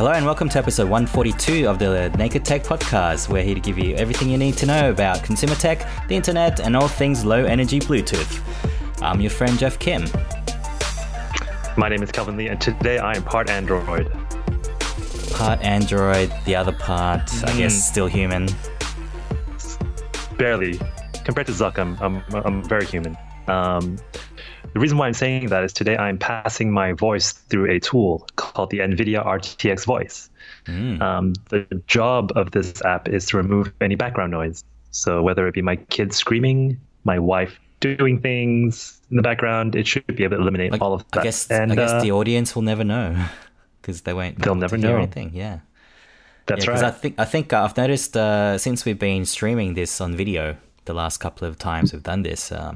Hello and welcome to episode 142 of the Naked Tech Podcast. We're here to give you everything you need to know about consumer tech, the internet, and all things low-energy Bluetooth. I'm your friend Jeff Kim. My name is Calvin Lee, and today I am part Android. Part Android, the other part, I guess, still human. Barely. Compared to Zuck, I'm very human. The reason why I'm saying that is today I'm passing my voice through a tool called the NVIDIA RTX Voice. The job of this app is to remove any background noise. So whether it be my kids screaming, my wife doing things in the background, it should be able to eliminate all of that. I guess the audience will never know because they won't. They'll never know anything. Yeah, that's right. Because I think I've noticed since we've been streaming this on video, the last couple of times we've done this, I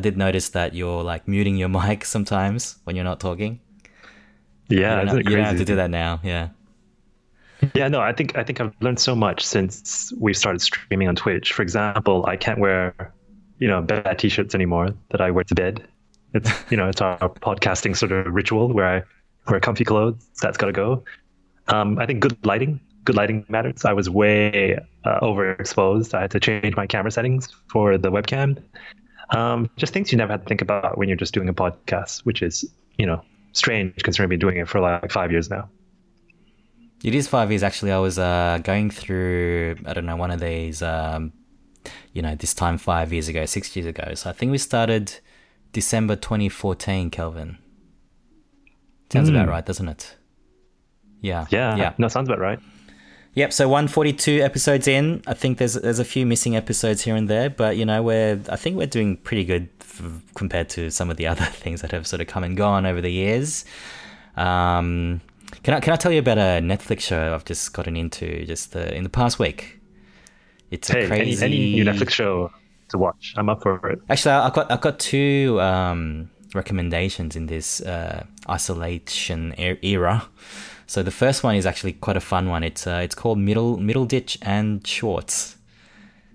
did notice that you're like muting your mic sometimes when you're not talking. Yeah, isn't it crazy? You don't have to do that now. Yeah. No, I think I've learned so much since we started streaming on Twitch. For example, I can't wear bad t-shirts anymore that I wear to bed. It's it's our podcasting sort of ritual where I wear comfy clothes. That's got to go. I think good lighting matters. I was way overexposed. I had to change my camera settings for the webcam. Just things you never had to think about when you're just doing a podcast, which is, strange considering I've been doing it for like 5 years now. It is 5 years, actually. I was going through, I don't know, one of these, this time 5 years ago, 6 years ago. So I think we started December 2014, Kelvin. Sounds about right, doesn't it? Yeah. No, sounds about right. Yep, so 142 episodes in. I think there's a few missing episodes here and there, but I think we're doing pretty good compared to some of the other things that have sort of come and gone over the years. Can I tell you about a Netflix show I've just gotten into just in the past week? It's crazy. Any new Netflix show to watch? I'm up for it. Actually, I got two recommendations in this isolation era. So the first one is actually quite a fun one. It's called Middleditch and Schwartz.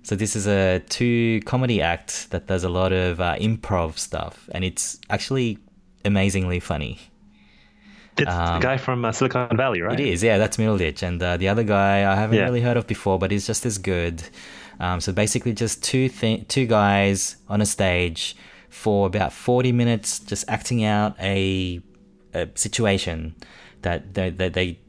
So this is a two comedy act that does a lot of improv stuff, and it's actually amazingly funny. It's the guy from Silicon Valley, right? It is, yeah. That's Middleditch, and the other guy I haven't really heard of before, but he's just as good. So basically, just two guys on a stage for about 40 minutes, just acting out a situation. That they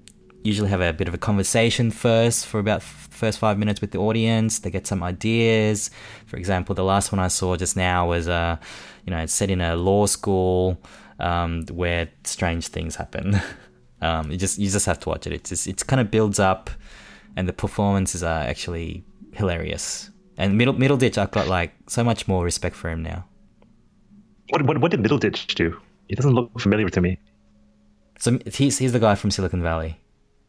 usually have a bit of a conversation first for about first 5 minutes with the audience. They get some ideas. For example, the last one I saw just now was, it's set in a law school where strange things happen. You just have to watch it. It's kind of builds up, and the performances are actually hilarious. And Middleditch, I've got like so much more respect for him now. What did Middleditch do? He doesn't look familiar to me. So he's the guy from Silicon Valley.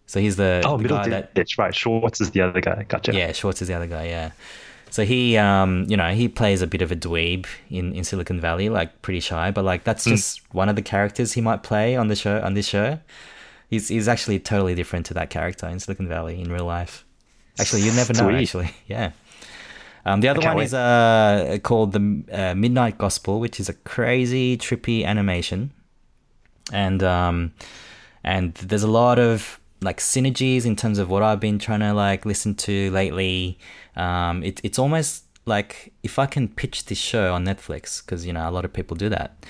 So he's the guy Middleditch, right? Schwartz is the other guy. Gotcha. Yeah, Schwartz is the other guy. Yeah. So he, he plays a bit of a dweeb in Silicon Valley, like pretty shy, but like that's just one of the characters he might play on the show. On this show, he's actually totally different to that character in Silicon Valley in real life. Actually, you never know. Actually, yeah. The other one is called the Midnight Gospel, which is a crazy, trippy animation. And there's a lot of like synergies in terms of what I've been trying to like listen to lately. It's almost like if I can pitch this show on Netflix, because a lot of people do that.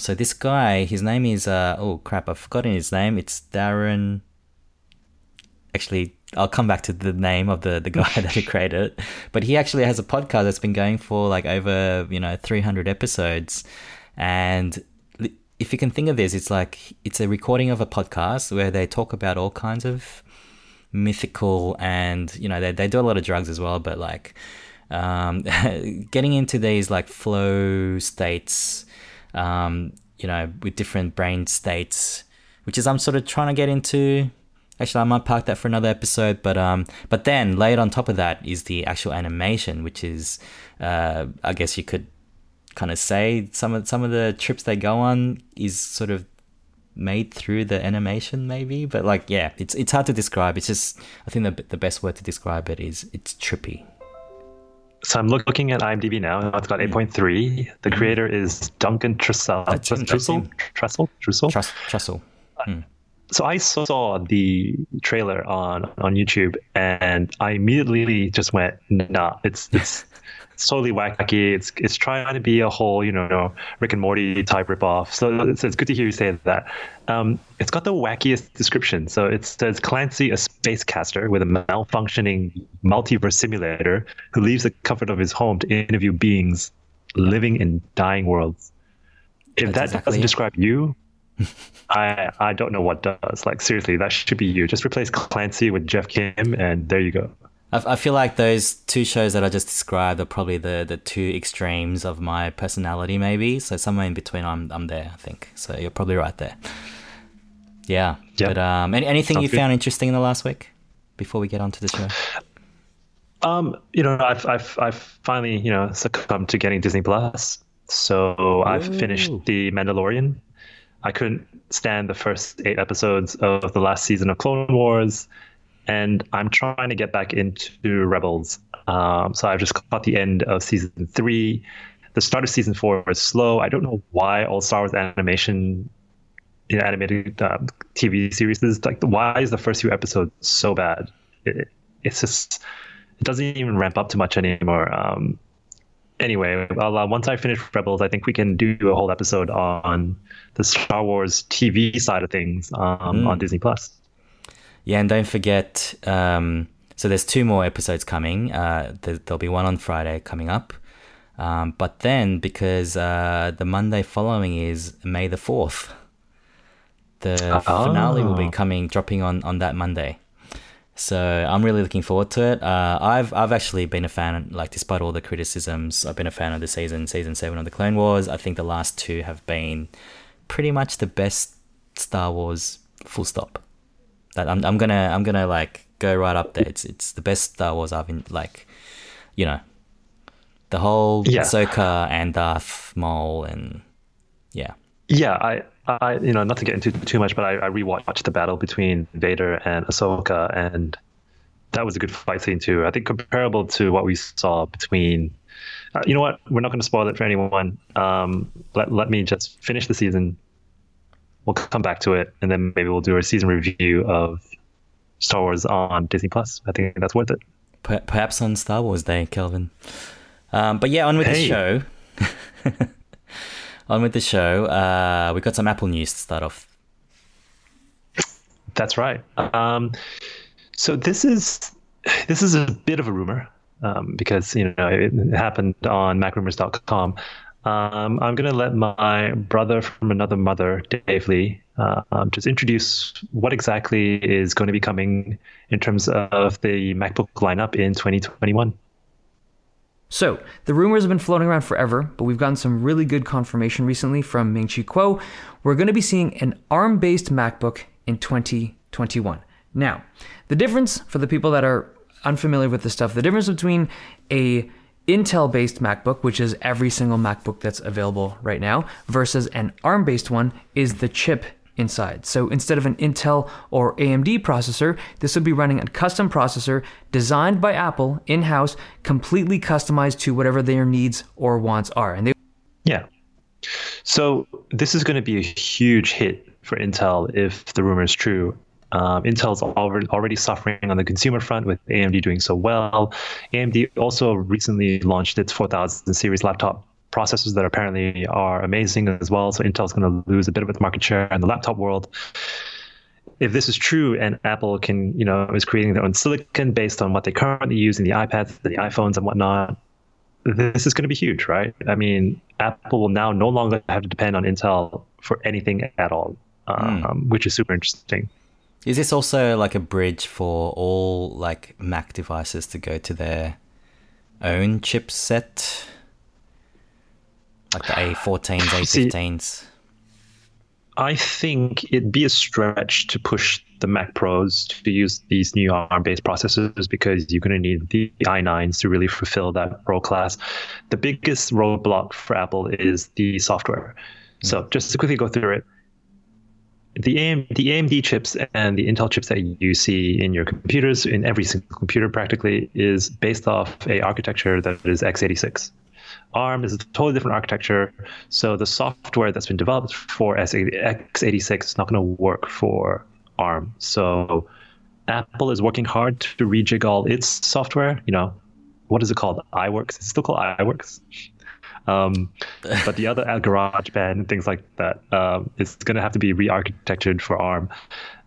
So this guy, his name is I've forgotten his name. It's Darren. Actually, I'll come back to the name of the guy that he created. But he actually has a podcast that's been going for like over 300 episodes, and if you can think of this, it's like it's a recording of a podcast where they talk about all kinds of mythical and, they do a lot of drugs as well, but like getting into these like flow states, with different brain states, which is I'm sort of trying to get into. Actually, I might park that for another episode, but then layered on top of that is the actual animation, which is, I guess you could kind of say some of the trips they go on is sort of made through the animation maybe, but like, yeah, it's hard to describe. It's just, I think the best word to describe it is it's trippy. So I'm looking at IMDb now. It's got 8.3. The creator is Duncan Trussell. Trussell? So I saw the trailer on YouTube, and I immediately just went, nah, it's totally wacky. It's trying to be a whole, Rick and Morty type ripoff. So it's good to hear you say that. It's got the wackiest description. So it says Clancy, a spacecaster with a malfunctioning multiverse simulator who leaves the comfort of his home to interview beings living in dying worlds. If that doesn't describe you, I don't know what does. Like, seriously, that should be you. Just replace Clancy with Jeff Kim, and there you go. I feel like those two shows that I just described are probably the two extremes of my personality, maybe. So somewhere in between, I'm there, I think. So you're probably right there. Yeah. Yep. But anything Sounds you good. Found interesting in the last week before we get onto the show? I've finally succumbed to getting Disney+. So Ooh. I've finished The Mandalorian. I couldn't stand the first 8 episodes of the last season of Clone Wars, and I'm trying to get back into Rebels. So I've just caught the end of season 3. The start of season 4 is slow. I don't know why all Star Wars animated TV series is like, why is the first few episodes so bad? It doesn't even ramp up too much anymore. Anyway, once I finish Rebels, I think we can do a whole episode on the Star Wars TV side of things on Disney+. Yeah, and don't forget, so there's 2 more episodes coming. There'll be one on Friday coming up. But then, because the Monday following is May the 4th, the finale will be dropping on that Monday. So I'm really looking forward to it. I've actually been a fan, like despite all the criticisms, I've been a fan of the season 7 of the Clone Wars. I think the last 2 have been pretty much the best Star Wars, full stop. That I'm gonna like go right up there. It's the best Star Wars I've been the whole Ahsoka and Darth Maul and yeah. Yeah, I not to get into too much, but I rewatched the battle between Vader and Ahsoka, and that was a good fight scene too. I think comparable to what we saw between. You know what? We're not going to spoil it for anyone. Let me just finish the season. We'll come back to it, and then maybe we'll do a season review of Star Wars on Disney+. I think that's worth it. Perhaps on Star Wars Day, Kelvin. But yeah, on with the show. On with the show, we've got some Apple news to start off. That's right. So this is a bit of a rumor because it happened on MacRumors.com. I'm going to let my brother from another mother, Dave Lee, just introduce what exactly is going to be coming in terms of the MacBook lineup in 2021. So, the rumors have been floating around forever, but we've gotten some really good confirmation recently from Ming-Chi Kuo. We're going to be seeing an ARM-based MacBook in 2021. Now, the difference, for the people that are unfamiliar with this stuff, the difference between a Intel-based MacBook, which is every single MacBook that's available right now, versus an ARM-based one is the chip inside. So instead of an Intel or AMD processor, this would be running a custom processor designed by Apple in-house, completely customized to whatever their needs or wants are. So this is going to be a huge hit for Intel if the rumor is true. Intel's already suffering on the consumer front with AMD doing so well. AMD also recently launched its 4000 series laptop processors that apparently are amazing as well. So Intel's going to lose a bit of its market share in the laptop world. If this is true and Apple can, is creating their own silicon based on what they currently use in the iPads, the iPhones and whatnot, this is going to be huge, right? I mean, Apple will now no longer have to depend on Intel for anything at all, which is super interesting. Is this also like a bridge for all like Mac devices to go to their own chipset? Like the A14s, A15s. I think it'd be a stretch to push the Mac Pros to use these new ARM-based processors because you're going to need the i9s to really fulfill that pro class. The biggest roadblock for Apple is the software. So just to quickly go through it, the AMD chips and the Intel chips that you see in your computers, in every single computer practically, is based off a architecture that is x86. ARM is a totally different architecture, so the software that's been developed for x86 is not going to work for ARM. So Apple is working hard to rejig all its software. You know, what is it called? iWorks. It's still called iWorks. But the other GarageBand and things like that, it's going to have to be re-architectured for ARM.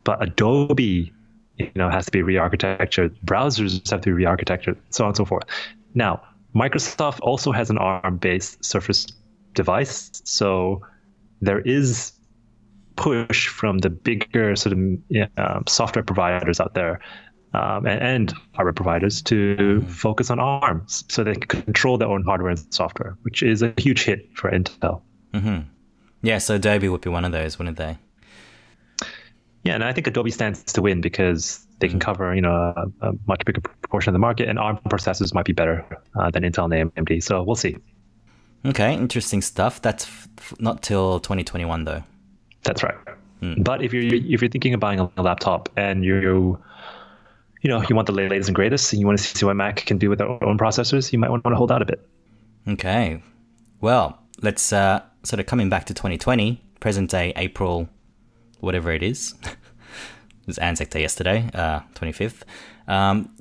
But Adobe, you know, has to be re-architectured. Browsers have to be re-architectured, so on and so forth. Now, Microsoft also has an ARM-based Surface device, so there is push from the bigger sort of software providers out there and hardware providers to focus on ARM so they can control their own hardware and software, which is a huge hit for Intel. Mm-hmm. Yeah, so Adobe would be one of those, wouldn't they? Yeah, and I think Adobe stands to win because they can cover, you know, a much bigger proportion of the market, and ARM processors might be better than Intel and AMD. So we'll see. Okay, interesting stuff. That's not till 2021 though. That's right. But if you're thinking of buying a laptop and you want the latest and greatest, and you want to see what Mac can do with their own processors, you might want to hold out a bit. Okay. Well, let's sort of coming back to 2020, present day April, whatever it is. It was Anzac Day yesterday, 25th.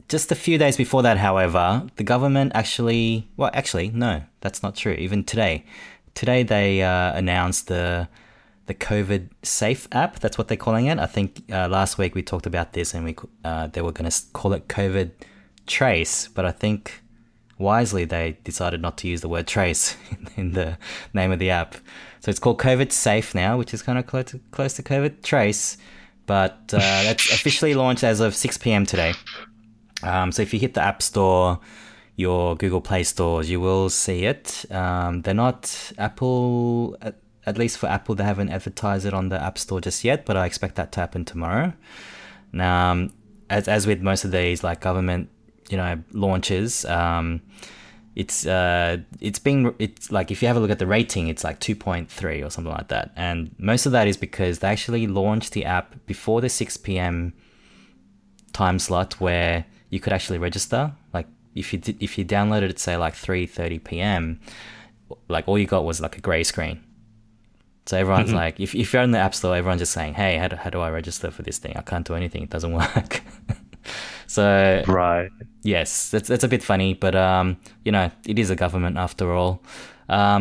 Just a few days before that, however, the government actually, no, that's not true. Even today they announced the COVIDSafe app. That's what they're calling it. I think last week we talked about this, and they were going to call it COVID Trace, but I think wisely they decided not to use the word trace in the name of the app. So it's called COVIDSafe now, which is kind of close to COVID Trace, but that's officially launched as of 6 p.m. today. So if you hit the App Store, your Google Play stores, you will see it. They're not Apple... At least for Apple, they haven't advertised it on the App Store just yet, but I expect that to happen tomorrow. Now, as with most of these like government, launches, it's if you have a look at the rating, it's like 2.3 or something like that, and most of that is because they actually launched the app before the 6 p.m. time slot where you could actually register. Like if you downloaded it, say like 3:30 p.m., like all you got was like a grey screen. So everyone's like, if you're in the App Store, everyone's just saying, hey, how do I register for this thing? I can't do anything. It doesn't work. So, right. Yes, that's a bit funny, but, it is a government after all.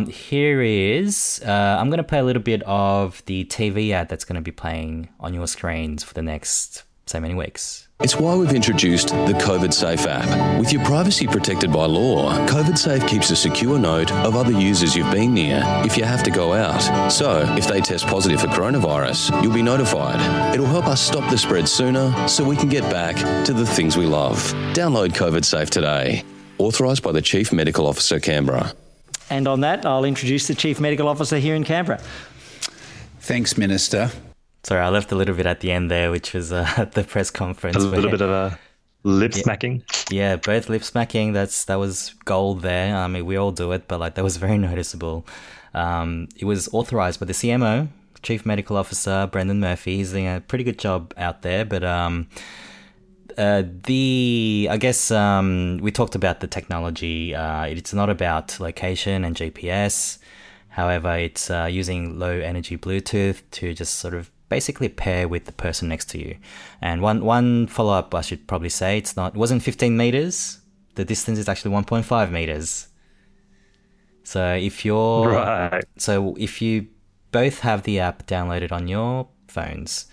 Here is, I'm going to play a little bit of the TV ad that's going to be playing on your screens for the next so many weeks. It's why we've introduced the COVIDSafe app. With your privacy protected by law, COVIDSafe keeps a secure note of other users you've been near if you have to go out. So, if they test positive for coronavirus, you'll be notified. It'll help us stop the spread sooner so we can get back to the things we love. Download COVIDSafe today. Authorised by the Chief Medical Officer, Canberra. And on that, I'll introduce the Chief Medical Officer here in Canberra. Thanks, Minister. Sorry, I left a little bit at the end there, which was at the press conference. A little bit of a lip smacking. Yeah, both lip smacking. That was gold there. I mean, we all do it, but like that was very noticeable. It was authorised by the CMO, Chief Medical Officer, Brendan Murphy. He's doing a pretty good job out there, but we talked about the technology. It's not about location and GPS. However, it's using low energy Bluetooth to just sort of basically pair with the person next to you. And one follow-up, I should probably say, it wasn't 15 meters. The distance is actually 1.5 meters. So if you both have the app downloaded on your phones,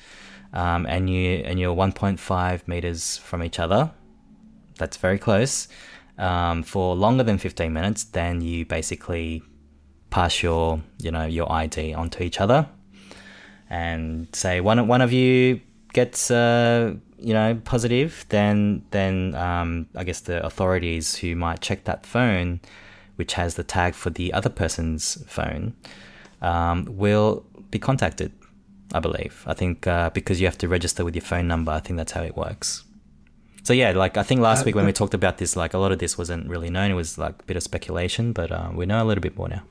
and you're 1.5 meters from each other, that's very close. For longer than 15 minutes, then you basically pass your ID onto each other, and say one of you gets positive, then I guess the authorities who might check that phone, which has the tag for the other person's phone, will be contacted. I believe. I think because you have to register with your phone number. I think that's how it works. So yeah, like I think last week when we talked about this, like a lot of this wasn't really known. It was like a bit of speculation, but we know a little bit more now.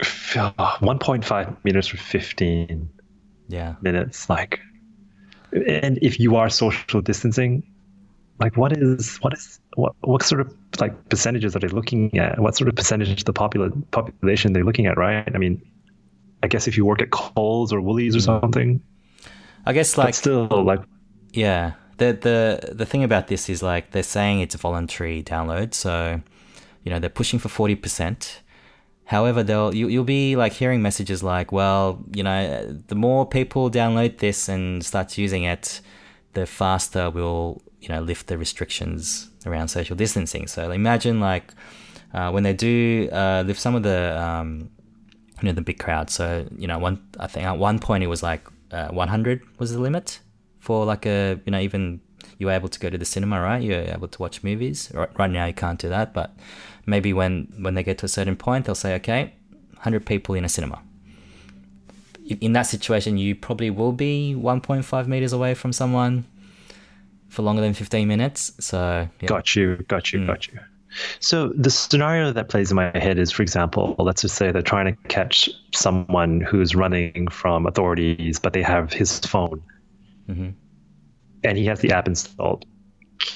1.5 meters for 15 minutes, like, and if you are social distancing, like what sort of like percentages are they looking at? What sort of percentage of the population they're looking at, right? I mean, I guess if you work at Coles or Woolies or something, I guess, like, but still, like, yeah. The thing about this is, like, they're saying it's a voluntary download, so, you know, they're pushing for 40%. However, you'll be, like, hearing messages like, well, you know, the more people download this and start using it, the faster we'll, you know, lift the restrictions around social distancing. So imagine, like, when they do lift some of the, you know, the big crowd. So, you know, I think at one point it was like 100 was the limit for, like, a, you know, even you were able to go to the cinema, right? You're able to watch movies. Right now you can't do that, but maybe when they get to a certain point, they'll say, okay, 100 people in a cinema. In that situation, you probably will be 1.5 meters away from someone for longer than 15 minutes. So yeah. Got you. So the scenario that plays in my head is, for example, let's just say they're trying to catch someone who's running from authorities, but they have his phone. Mm-hmm. And he has the app installed.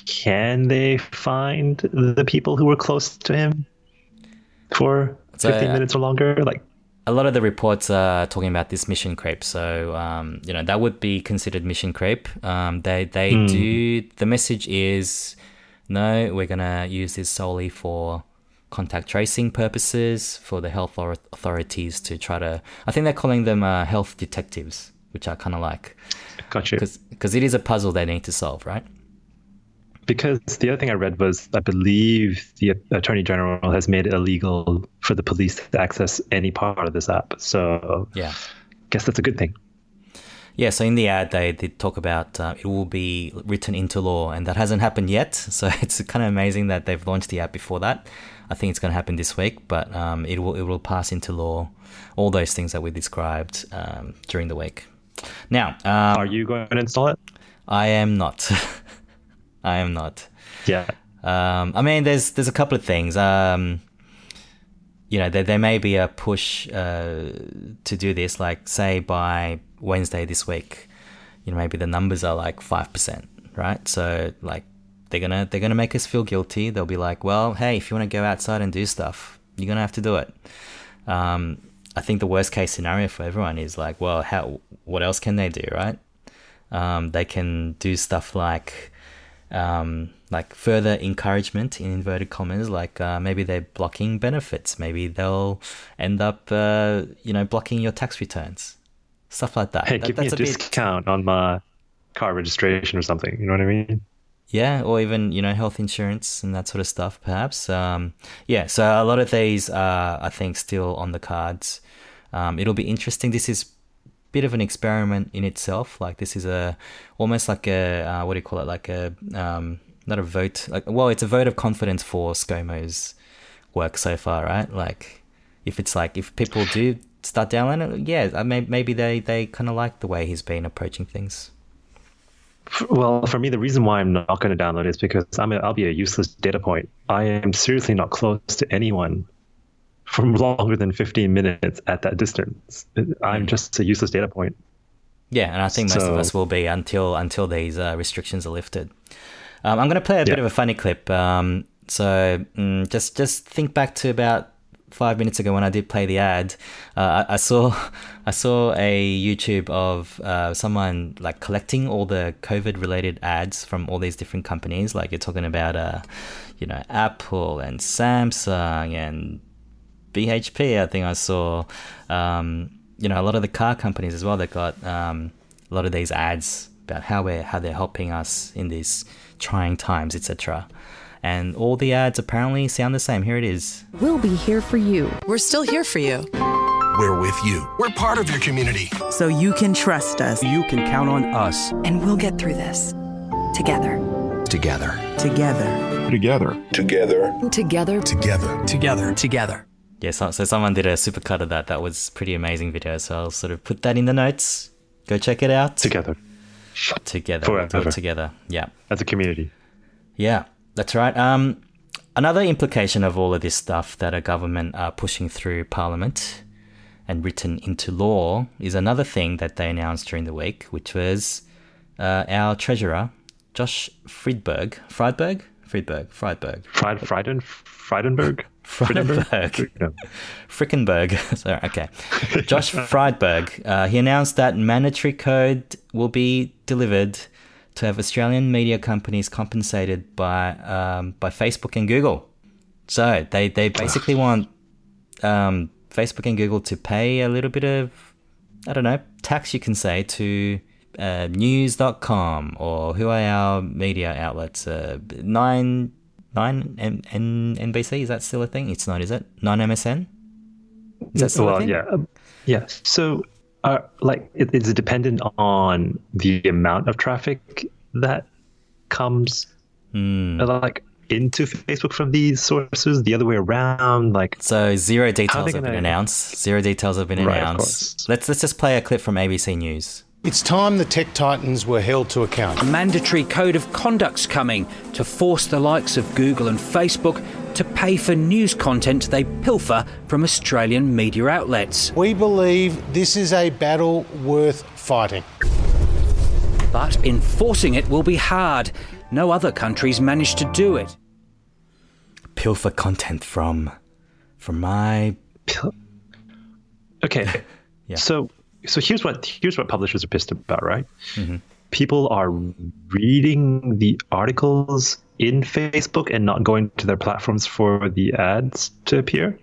Can they find the people who were close to him for 15 minutes or longer? Like, a lot of the reports are talking about this mission creep. So, you know, that would be considered mission creep. They do. The message is, no, we're going to use this solely for contact tracing purposes, for the health authorities to try to... I think they're calling them health detectives, which I kind of like. Got you. Because it is a puzzle they need to solve, right? Because the other thing I read was, I believe the Attorney General has made it illegal for the police to access any part of this app. So yeah, I guess that's a good thing. Yeah, so in the ad, they did talk about it will be written into law, and that hasn't happened yet. So it's kind of amazing that they've launched the app before that. I think it's going to happen this week, but it will pass into law, all those things that we described during the week. Now, are you going to install it? I am not. Yeah. I mean, there's a couple of things. You know, there may be a push to do this, like, say by Wednesday this week, you know, maybe the numbers are like 5%, right? So, like, they're gonna make us feel guilty. They'll be like, well, hey, if you want to go outside and do stuff, you're gonna have to do it. I think the worst case scenario for everyone is like, well, what else can they do, right? They can do stuff like further encouragement in inverted commas, like maybe they're blocking benefits, maybe they'll end up you know, blocking your tax returns, stuff like that. Hey, give me a discount on my car registration or something, you know what I mean? Yeah, or even, you know, health insurance and that sort of stuff, perhaps. Yeah, so a lot of these are, I think, still on the cards. It'll be interesting. This is a bit of an experiment in itself. Like, this is almost like a what do you call it? Like a, not a vote. Like, well, it's a vote of confidence for ScoMo's work so far, right? Like, if people do start downloading it, yeah, maybe they kind of like the way he's been approaching things. Well, for me, the reason why I'm not going to download it is because I'll be a useless data point. I am seriously not close to anyone for longer than 15 minutes at that distance. I'm just a useless data point. Yeah, and I think most of us will be until these restrictions are lifted. I'm going to play a bit of a funny clip. Just think back to about 5 minutes ago when I did play the ad. I saw a YouTube of someone, like, collecting all the COVID related ads from all these different companies. Like, you're talking about you know, Apple and Samsung and BHP. I think I saw you know, a lot of the car companies as well. They got a lot of these ads about how they're helping us in these trying times, etc. And all the ads apparently sound the same. Here it is. We'll be here for you. We're still here for you. We're with you. We're part of your community. So you can trust us. You can count on us. And we'll get through this. Together. Together. Together. Together. Together. Together. Together. Together. Together. Yeah, so someone did a supercut of that. That was a pretty amazing video. So I'll sort of put that in the notes. Go check it out. Together. Forever. Together. Yeah. As a community. Yeah. That's right. Another implication of all of this stuff that a government are pushing through Parliament and written into law is another thing that they announced during the week, which was our treasurer, Josh Frydenberg. Frydenberg? Frickenberg. Sorry, okay. Josh Frydenberg. He announced that mandatory code will be delivered to have Australian media companies compensated by Facebook and Google. So they basically want Facebook and Google to pay a little bit of, I don't know, tax, you can say, to news.com or who are our media outlets? Nine and NBC, is that still a thing? It's not, is it? Nine MSN? Is that still a thing? Yeah. Yeah. So it's dependent on the amount of traffic that comes into Facebook from these sources, the other way around. So zero details have been announced. Let's just play a clip from ABC News. It's time the tech titans were held to account. A mandatory code of conduct's coming to force the likes of Google and Facebook to pay for news content they pilfer from Australian media outlets. We believe this is a battle worth fighting. But enforcing it will be hard. No other countries managed to do it. Pilfer content from my... Okay, yeah. So here's what publishers are pissed about, right? Mm-hmm. People are reading the articles in Facebook and not going to their platforms for the ads to appear.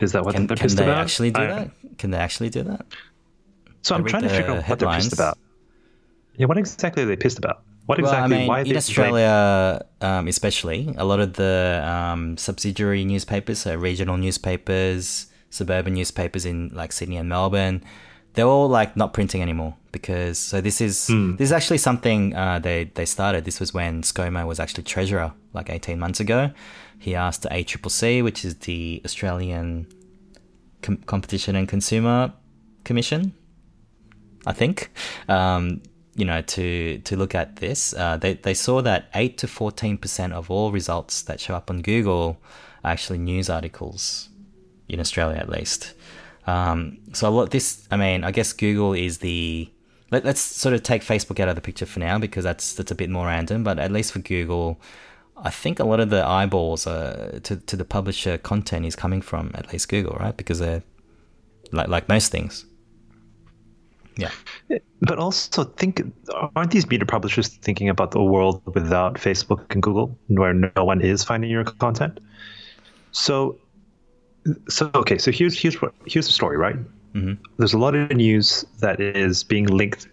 Is that what they're pissed about? Can they actually do that? Can they actually do that? So I'm trying to figure out what they're pissed about. Yeah, what exactly are they pissed about? In Australia, especially, a lot of the subsidiary newspapers, so regional newspapers, suburban newspapers in like Sydney and Melbourne, they're all like not printing anymore because. So this is actually something they started. This was when ScoMo was actually treasurer, like 18 months ago. He asked the ACCC, which is the Australian Competition and Consumer Commission, I think, to look at this. They saw that 8 to 14% of all results that show up on Google are actually news articles. In Australia, at least. So a lot. I guess Google is let's sort of take Facebook out of the picture for now because that's a bit more random. But at least for Google, I think a lot of the eyeballs to the publisher content is coming from at least Google, right? Because they're like most things. Yeah. But also aren't these media publishers thinking about the world without Facebook and Google, where no one is finding your content? So here's the story, right? Mm-hmm. There's a lot of news that is being linked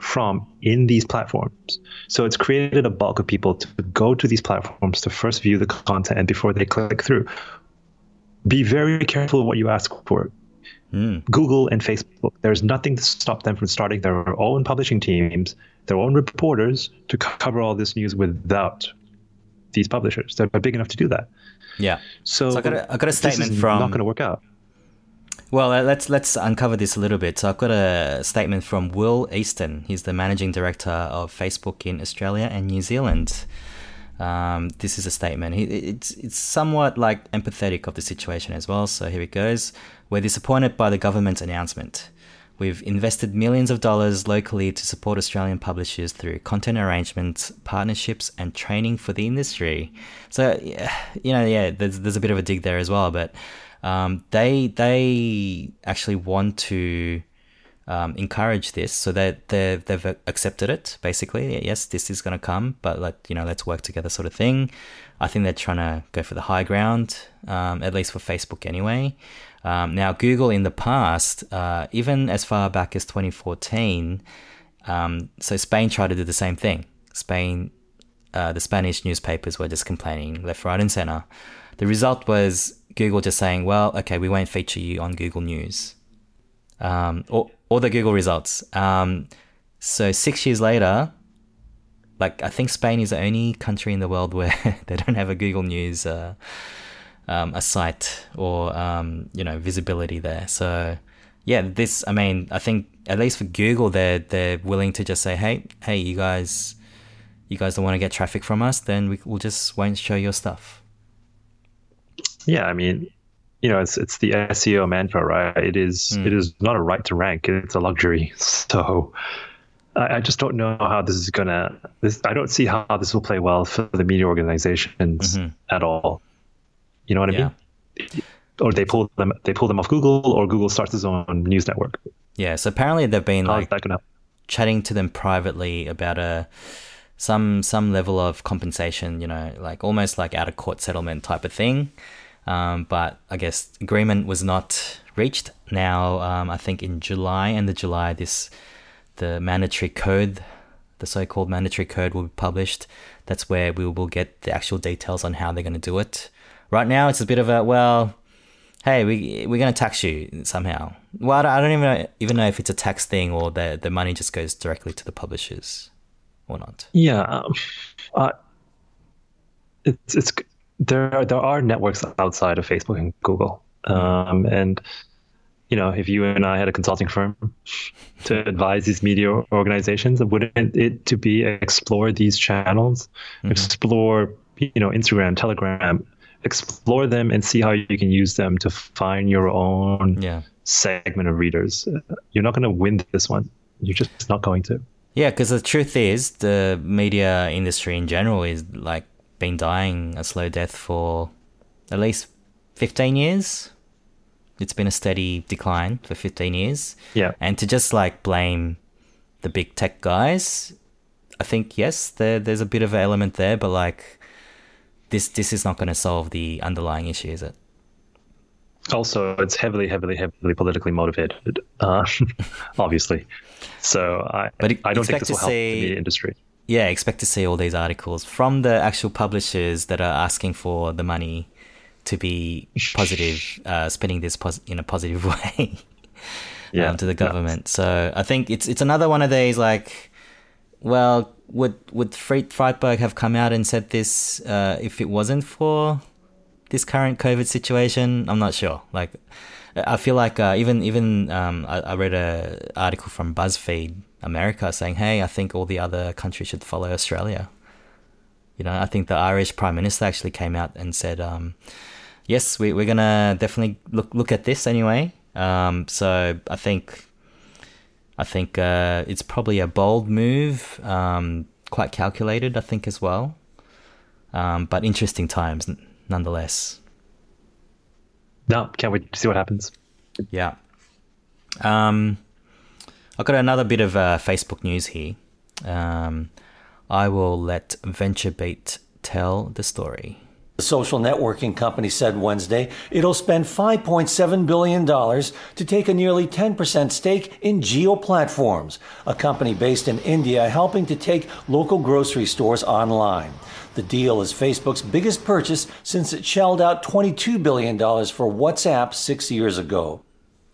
from in these platforms. So it's created a bulk of people to go to these platforms to first view the content before they click through. Be very careful what you ask for. Google and Facebook, there's nothing to stop them from starting their own publishing teams, their own reporters to cover all this news without these publishers. They're big enough to do that. Yeah. So I got a statement from. Not going to work out. Well, let's uncover this a little bit. So I've got a statement from Will Easton. He's the managing director of Facebook in Australia and New Zealand. This is a statement. It's somewhat like empathetic of the situation as well. So here it goes. We're disappointed by the government's announcement. We've invested millions of dollars locally to support Australian publishers through content arrangements, partnerships, and training for the industry. So, there's a bit of a dig there as well. But they actually want to encourage this, so that they've accepted it. Basically, yes, this is going to come, but let's work together, sort of thing. I think they're trying to go for the high ground, at least for Facebook, anyway. Now, Google in the past, even as far back as 2014, so Spain tried to do the same thing. Spain, the Spanish newspapers were just complaining left, right, and center. The result was Google just saying, well, okay, we won't feature you on Google News, or the Google results. So 6 years later, I think Spain is the only country in the world where they don't have a Google News a site or visibility there. So yeah, I think at least for Google, they're willing to just say, hey, you guys don't want to get traffic from us, then we'll just won't show your stuff. Yeah, it's the SEO mantra, right? It is not a right to rank; it's a luxury. So I just don't know how this is gonna. I don't see how this will play well for the media organizations at all. You know what I mean? Or they pull them off Google, or Google starts its own news network. Yeah. So apparently they've been chatting to them privately about some level of compensation, you know, like almost like out of court settlement type of thing. But I guess agreement was not reached. Now, I think in July, the mandatory code, the so-called mandatory code, will be published. That's where we will get the actual details on how they're going to do it. Right now, it's a bit of a, well, hey, we're going to tax you somehow. Well, I don't even know if it's a tax thing or the money just goes directly to the publishers or not. Yeah, it's there are networks outside of Facebook and Google, and you know, if you and I had a consulting firm to advise these media organizations, wouldn't it to be explore these channels, explore Instagram, Telegram, explore them and see how you can use them to find your own segment of readers. You're not going to win this one. You're just not going to. Yeah, because the truth is the media industry in general is like been dying a slow death for at least 15 years. It's been a steady decline for 15 years. Yeah. And to just like blame the big tech guys, I think, yes, there's a bit of an element there, but like, This is not going to solve the underlying issue, is it? Also, it's heavily politically motivated, obviously. So I don't think this will help the industry. Yeah, expect to see all these articles from the actual publishers that are asking for the money to be positive, spending this in a positive way to the government. So I think it's another one of these like, well, would Friedberg have come out and said this if it wasn't for this current COVID situation? I'm not sure. Like, I feel like I read an article from BuzzFeed America saying, hey, I think all the other countries should follow Australia. You know, I think the Irish Prime Minister actually came out and said, yes, we're going to definitely look at this anyway. So I think it's probably a bold move, quite calculated, I think, as well. But interesting times, nonetheless. No, can't wait to see what happens. Yeah. I've got another bit of Facebook news here. I will let VentureBeat tell the story. The social networking company said Wednesday it'll spend $5.7 billion to take a nearly 10% stake in Jio Platforms, a company based in India helping to take local grocery stores online. The deal is Facebook's biggest purchase since it shelled out $22 billion for WhatsApp 6 years ago.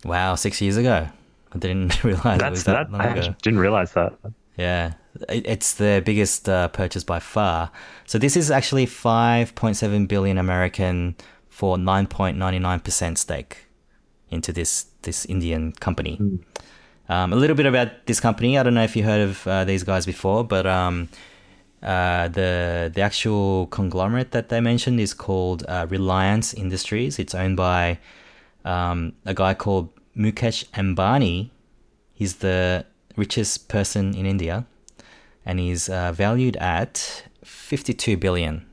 Wow, 6 years ago. I didn't realize it was that long ago. I didn't realize that. Yeah. It's the biggest purchase by far. So this is actually 5.7 billion American for 9.99% stake into this Indian company. A little bit about this company. I don't know if you heard of these guys before, but the actual conglomerate that they mentioned is called Reliance Industries. It's owned by a guy called Mukesh Ambani. He's the richest person in India. And he's valued at $52 billion.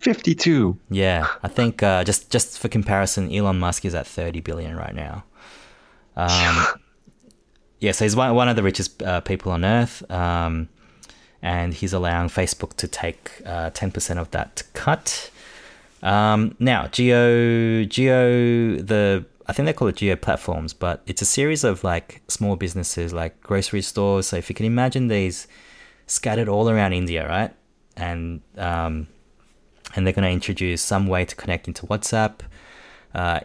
52? Yeah. I think just for comparison, Elon Musk is at $30 billion right now. Yeah, so he's one of the richest people on Earth. And he's allowing Facebook to take 10% of that cut. Now, Jio, I think they call it Jio Platforms, but it's a series of like small businesses like grocery stores. So if you can imagine these scattered all around India, right? And they're going to introduce some way to connect into WhatsApp.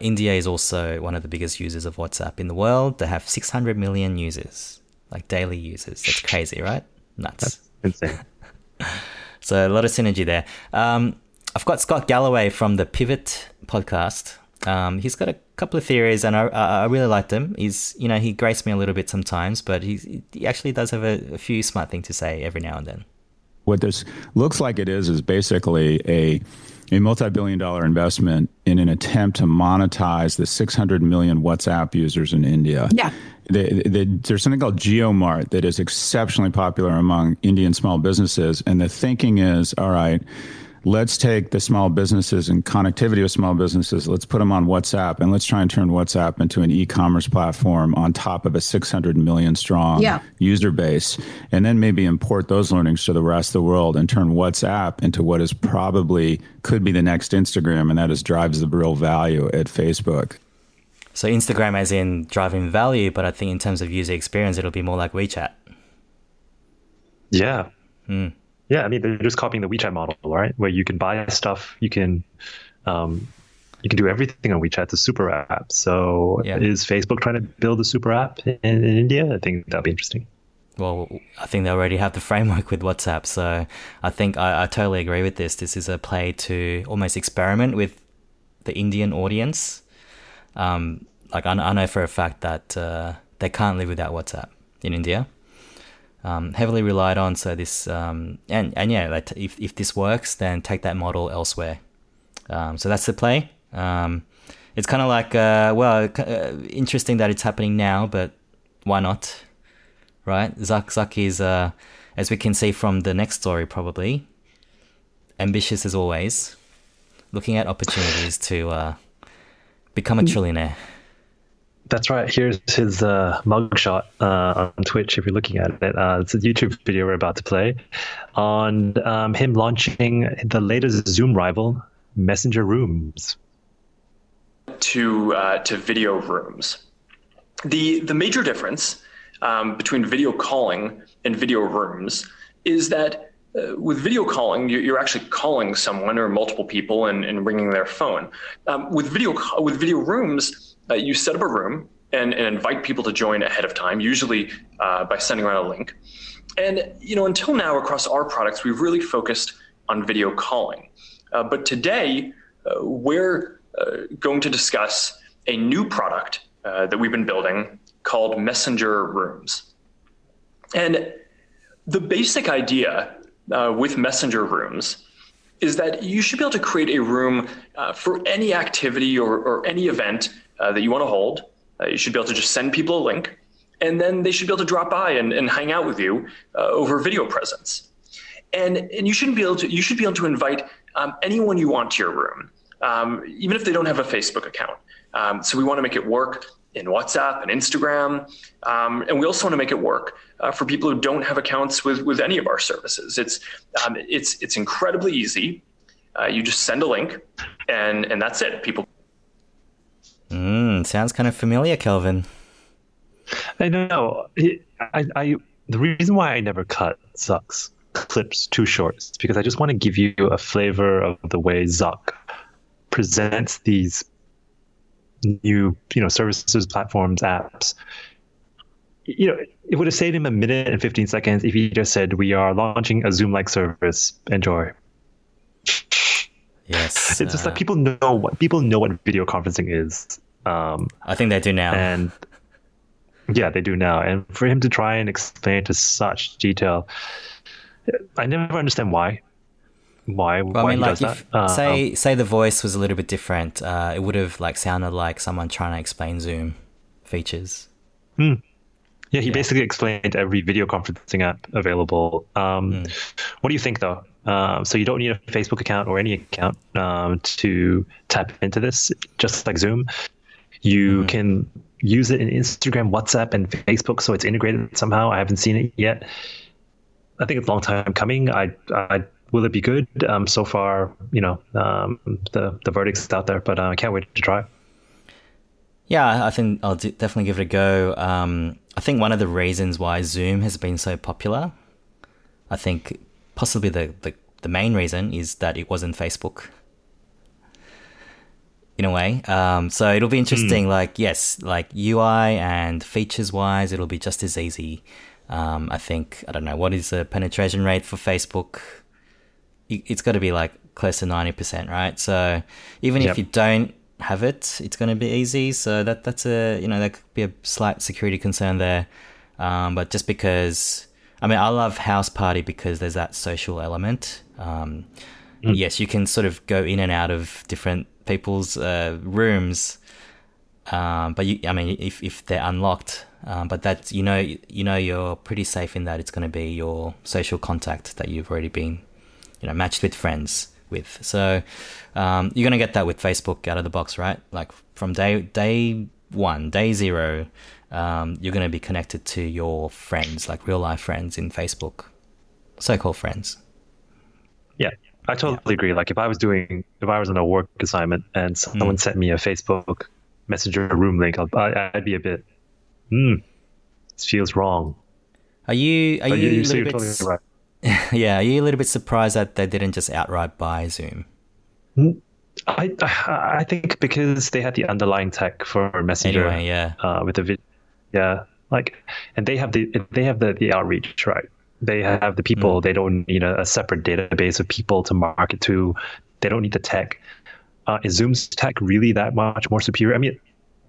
India is also one of the biggest users of WhatsApp in the world. They have 600 million users, like daily users. That's crazy, right? Nuts. That's insane. So a lot of synergy there. I've got Scott Galloway from the Pivot podcast. He's got a couple of theories and I really like them. He's, you know, he grates me a little bit sometimes, but he actually does have a few smart things to say every now and then. What this looks like it is basically a multi-billion-dollar investment in an attempt to monetize the 600 million WhatsApp users in India. Yeah. There's something called GeoMart that is exceptionally popular among Indian small businesses. And the thinking is, all right, let's take the small businesses and connectivity of small businesses. Let's put them on WhatsApp and let's try and turn WhatsApp into an e-commerce platform on top of a 600 million strong user base. And then maybe import those learnings to the rest of the world and turn WhatsApp into what is probably could be the next Instagram. And that is drives the real value at Facebook. So Instagram as in driving value, but I think in terms of user experience, it'll be more like WeChat. Yeah. Mm. Yeah, I mean, they're just copying the WeChat model, right? Where you can buy stuff, you can do everything on WeChat. It's a super app. So is Facebook trying to build a super app in India? I think that'd be interesting. Well, I think they already have the framework with WhatsApp. So I think I totally agree with this. This is a play to almost experiment with the Indian audience. I know for a fact that they can't live without WhatsApp in India. Heavily relied on, so this if this works, then take that model elsewhere. So that's the play. It's kind of like interesting that it's happening now, but why not, right? Zuck is as we can see from the next story, probably ambitious as always, looking at opportunities to become a trillionaire. That's right. Here's his mugshot on Twitch, if you're looking at it. It's a YouTube video we're about to play on him launching the latest Zoom rival, Messenger Rooms. To video rooms. The major difference between video calling and video rooms is that with video calling, you're actually calling someone or multiple people and ringing their phone. With video rooms, you set up a room and invite people to join ahead of time, usually by sending around a link. And, until now, across our products, we've really focused on video calling. But today, we're going to discuss a new product that we've been building called Messenger Rooms. And the basic idea with Messenger Rooms is that you should be able to create a room for any activity or any event that you want to hold. You should be able to just send people a link, and then they should be able to drop by and hang out with you over video presence. And you should be able to invite anyone you want to your room, even if they don't have a Facebook account. So we want to make it work in WhatsApp and Instagram, and we also want to make it work for people who don't have accounts with any of our services. It's incredibly easy. You just send a link, and that's it. People. Sounds kind of familiar, Kelvin. I know. The reason why I never cut clips too short is because I just want to give you a flavor of the way Zuck presents these new, services, platforms, apps. It would have saved him a minute and 15 seconds if he just said, "We are launching a Zoom-like service. Enjoy." Yes, it's just like people know what video conferencing is. I think they do now, and yeah, they do now. And for him to try and explain to such detail, I never understand why. Why he does that? Say the voice was a little bit different. It would have sounded like someone trying to explain Zoom features. Mm. Yeah, he basically explained every video conferencing app available. What do you think, though? So you don't need a Facebook account or any account to tap into this, just like Zoom. You can use it in Instagram, WhatsApp, and Facebook, so it's integrated somehow. I haven't seen it yet. I think it's a long time coming. Will it be good? So far, the verdict's out there, but I can't wait to try. Yeah, I think I'll definitely give it a go. I think one of the reasons why Zoom has been so popular, I think possibly the main reason, is that it wasn't Facebook in a way. So it'll be interesting. UI and features wise, it'll be just as easy. I don't know, what is the penetration rate for Facebook? It's got to be close to 90%, right? So even if you don't have it, it's going to be easy. So that could be a slight security concern there. But just because, I love House Party because there's that social element. Yes, you can sort of go in and out of different people's rooms, but if they're unlocked, But that's, you know, you're pretty safe in that it's going to be your social contact that you've already been, matched with friends with. So you're going to get that with Facebook out of the box, right? Like from day one, day zero, you're going to be connected to your friends, like real life friends in Facebook, so-called friends. Yeah, I totally agree. Like if I was on a work assignment and someone sent me a Facebook Messenger Room link, I'd be a bit, this feels wrong. Are you a little bit surprised that they didn't just outright buy Zoom? I think because they had the underlying tech for Messenger, anyway, with the video, and they have the outreach, right? They have the people. They don't need a separate database of people to market to. They don't need the tech. Is Zoom's tech really that much more superior? I mean,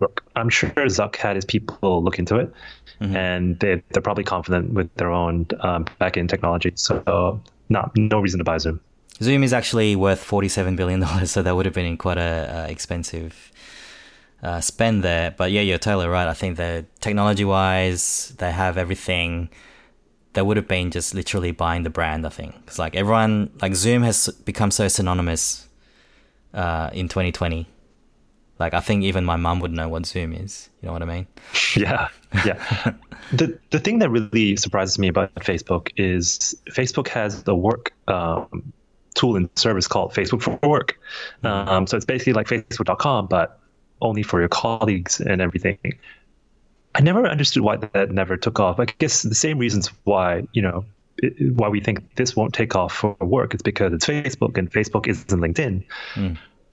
look, I'm sure Zuck had his people look into it, and they're probably confident with their own back-end technology. So no reason to buy Zoom. Zoom is actually worth $47 billion, so that would have been in quite a expensive spend there. But yeah, you're totally right. I think that technology-wise, they have everything. That would have been just literally buying the brand, I think. Because Zoom has become so synonymous in 2020. Like, I think even my mum would know what Zoom is. You know what I mean? Yeah. The thing that really surprises me about Facebook is Facebook has the work tool and service called Facebook for Work. So it's basically like Facebook.com, but only for your colleagues and everything. I never understood why that never took off. I guess the same reasons why, why we think this won't take off for work. It's because it's Facebook and Facebook isn't LinkedIn.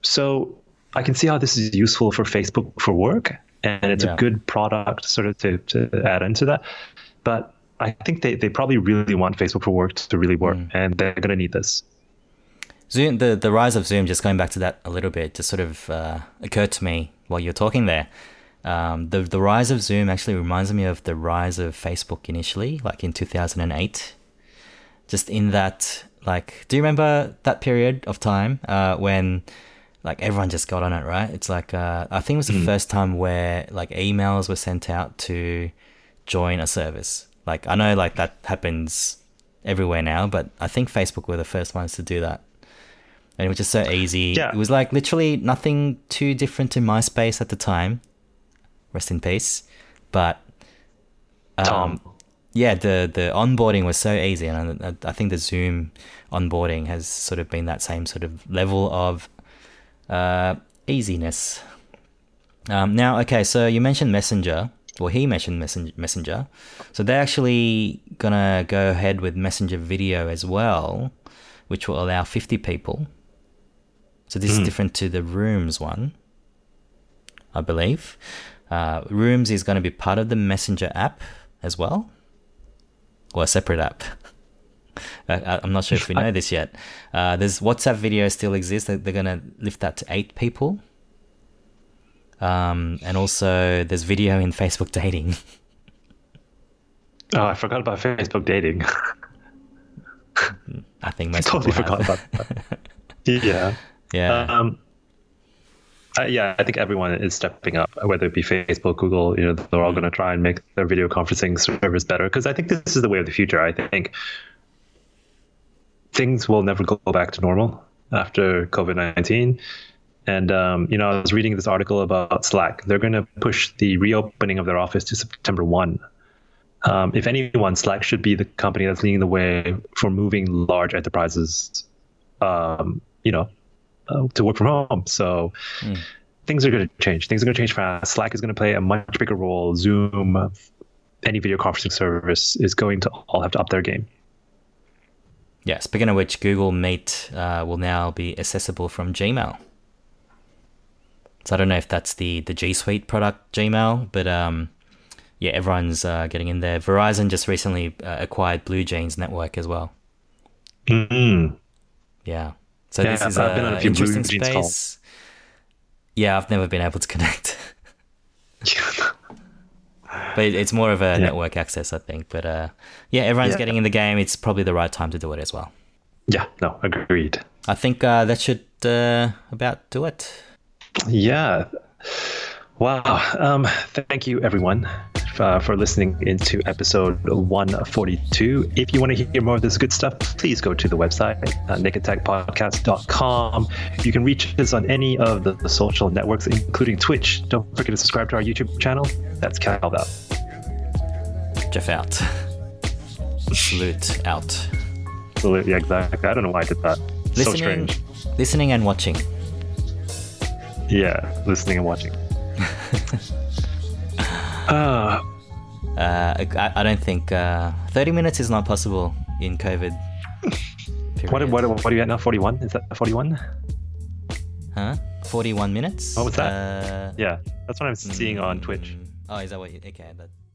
So I can see how this is useful for Facebook for work. And it's a good product sort of to add into that. But I think they probably really want Facebook for work to really work. And they're going to need this. Zoom, the rise of Zoom, just going back to that a little bit, just sort of occurred to me while you're talking there. The rise of Zoom actually reminds me of the rise of Facebook initially, like in 2008. Just in that, like, do you remember that period of time when, like, everyone just got on it, right? It's like, I think it was the first time where, like, emails were sent out to join a service. Like, I know, like, that happens everywhere now, but I think Facebook were the first ones to do that. And it was just so easy. Yeah. It was, like, literally nothing too different to MySpace at the time. Rest in peace. But the onboarding was so easy, and I think the Zoom onboarding has sort of been that same sort of level of easiness. Now, okay, so you mentioned Messenger, or he mentioned Messenger. So they're actually going to go ahead with Messenger Video as well, which will allow 50 people. So this is different to the Rooms one, I believe. Rooms is going to be part of the Messenger app as well, or a separate app. I'm not sure if we know this yet. There's WhatsApp video still exists. They're going to lift that to 8 people. And also there's video in Facebook dating. Oh, I forgot about Facebook dating. I think most people forgot about that. Yeah. I think everyone is stepping up, whether it be Facebook, Google, they're all going to try and make their video conferencing service better, because I think this is the way of the future. I think things will never go back to normal after COVID-19. And, I was reading this article about Slack. They're going to push the reopening of their office to September 1. If anyone, Slack should be the company that's leading the way for moving large enterprises, to work from home. So things are going to change. Things are going to change fast. Slack is going to play a much bigger role. Zoom, any video conferencing service is going to all have to up their game. Yeah, speaking of which, Google Meet will now be accessible from Gmail. So I don't know if that's the G Suite product, Gmail, but everyone's getting in there. Verizon just recently acquired BlueJeans network as well. Yeah. So this is I've been on a few interesting space. Calls. Yeah, I've never been able to connect. But it's more of a network access, I think. But everyone's getting in the game. It's probably the right time to do it as well. Yeah, no, agreed. I think that should about do it. Yeah. Wow. Thank you, everyone, for listening into episode 142. If you want to hear more of this good stuff, please go to the website, nakedtechpodcast.com. You can reach us on any of the social networks, including Twitch. Don't forget to subscribe to our YouTube channel. That's Cal out. Jeff out. Salute out. Salute, yeah, exactly. I don't know why I did that. It's so strange. Listening and watching. Yeah, listening and watching. I don't think 30 minutes is not possible in COVID. What are you at now? 41? Is that 41? Huh? 41 minutes? What was that? Yeah, that's what I'm seeing on Twitch. Oh, is that what you... Okay, that...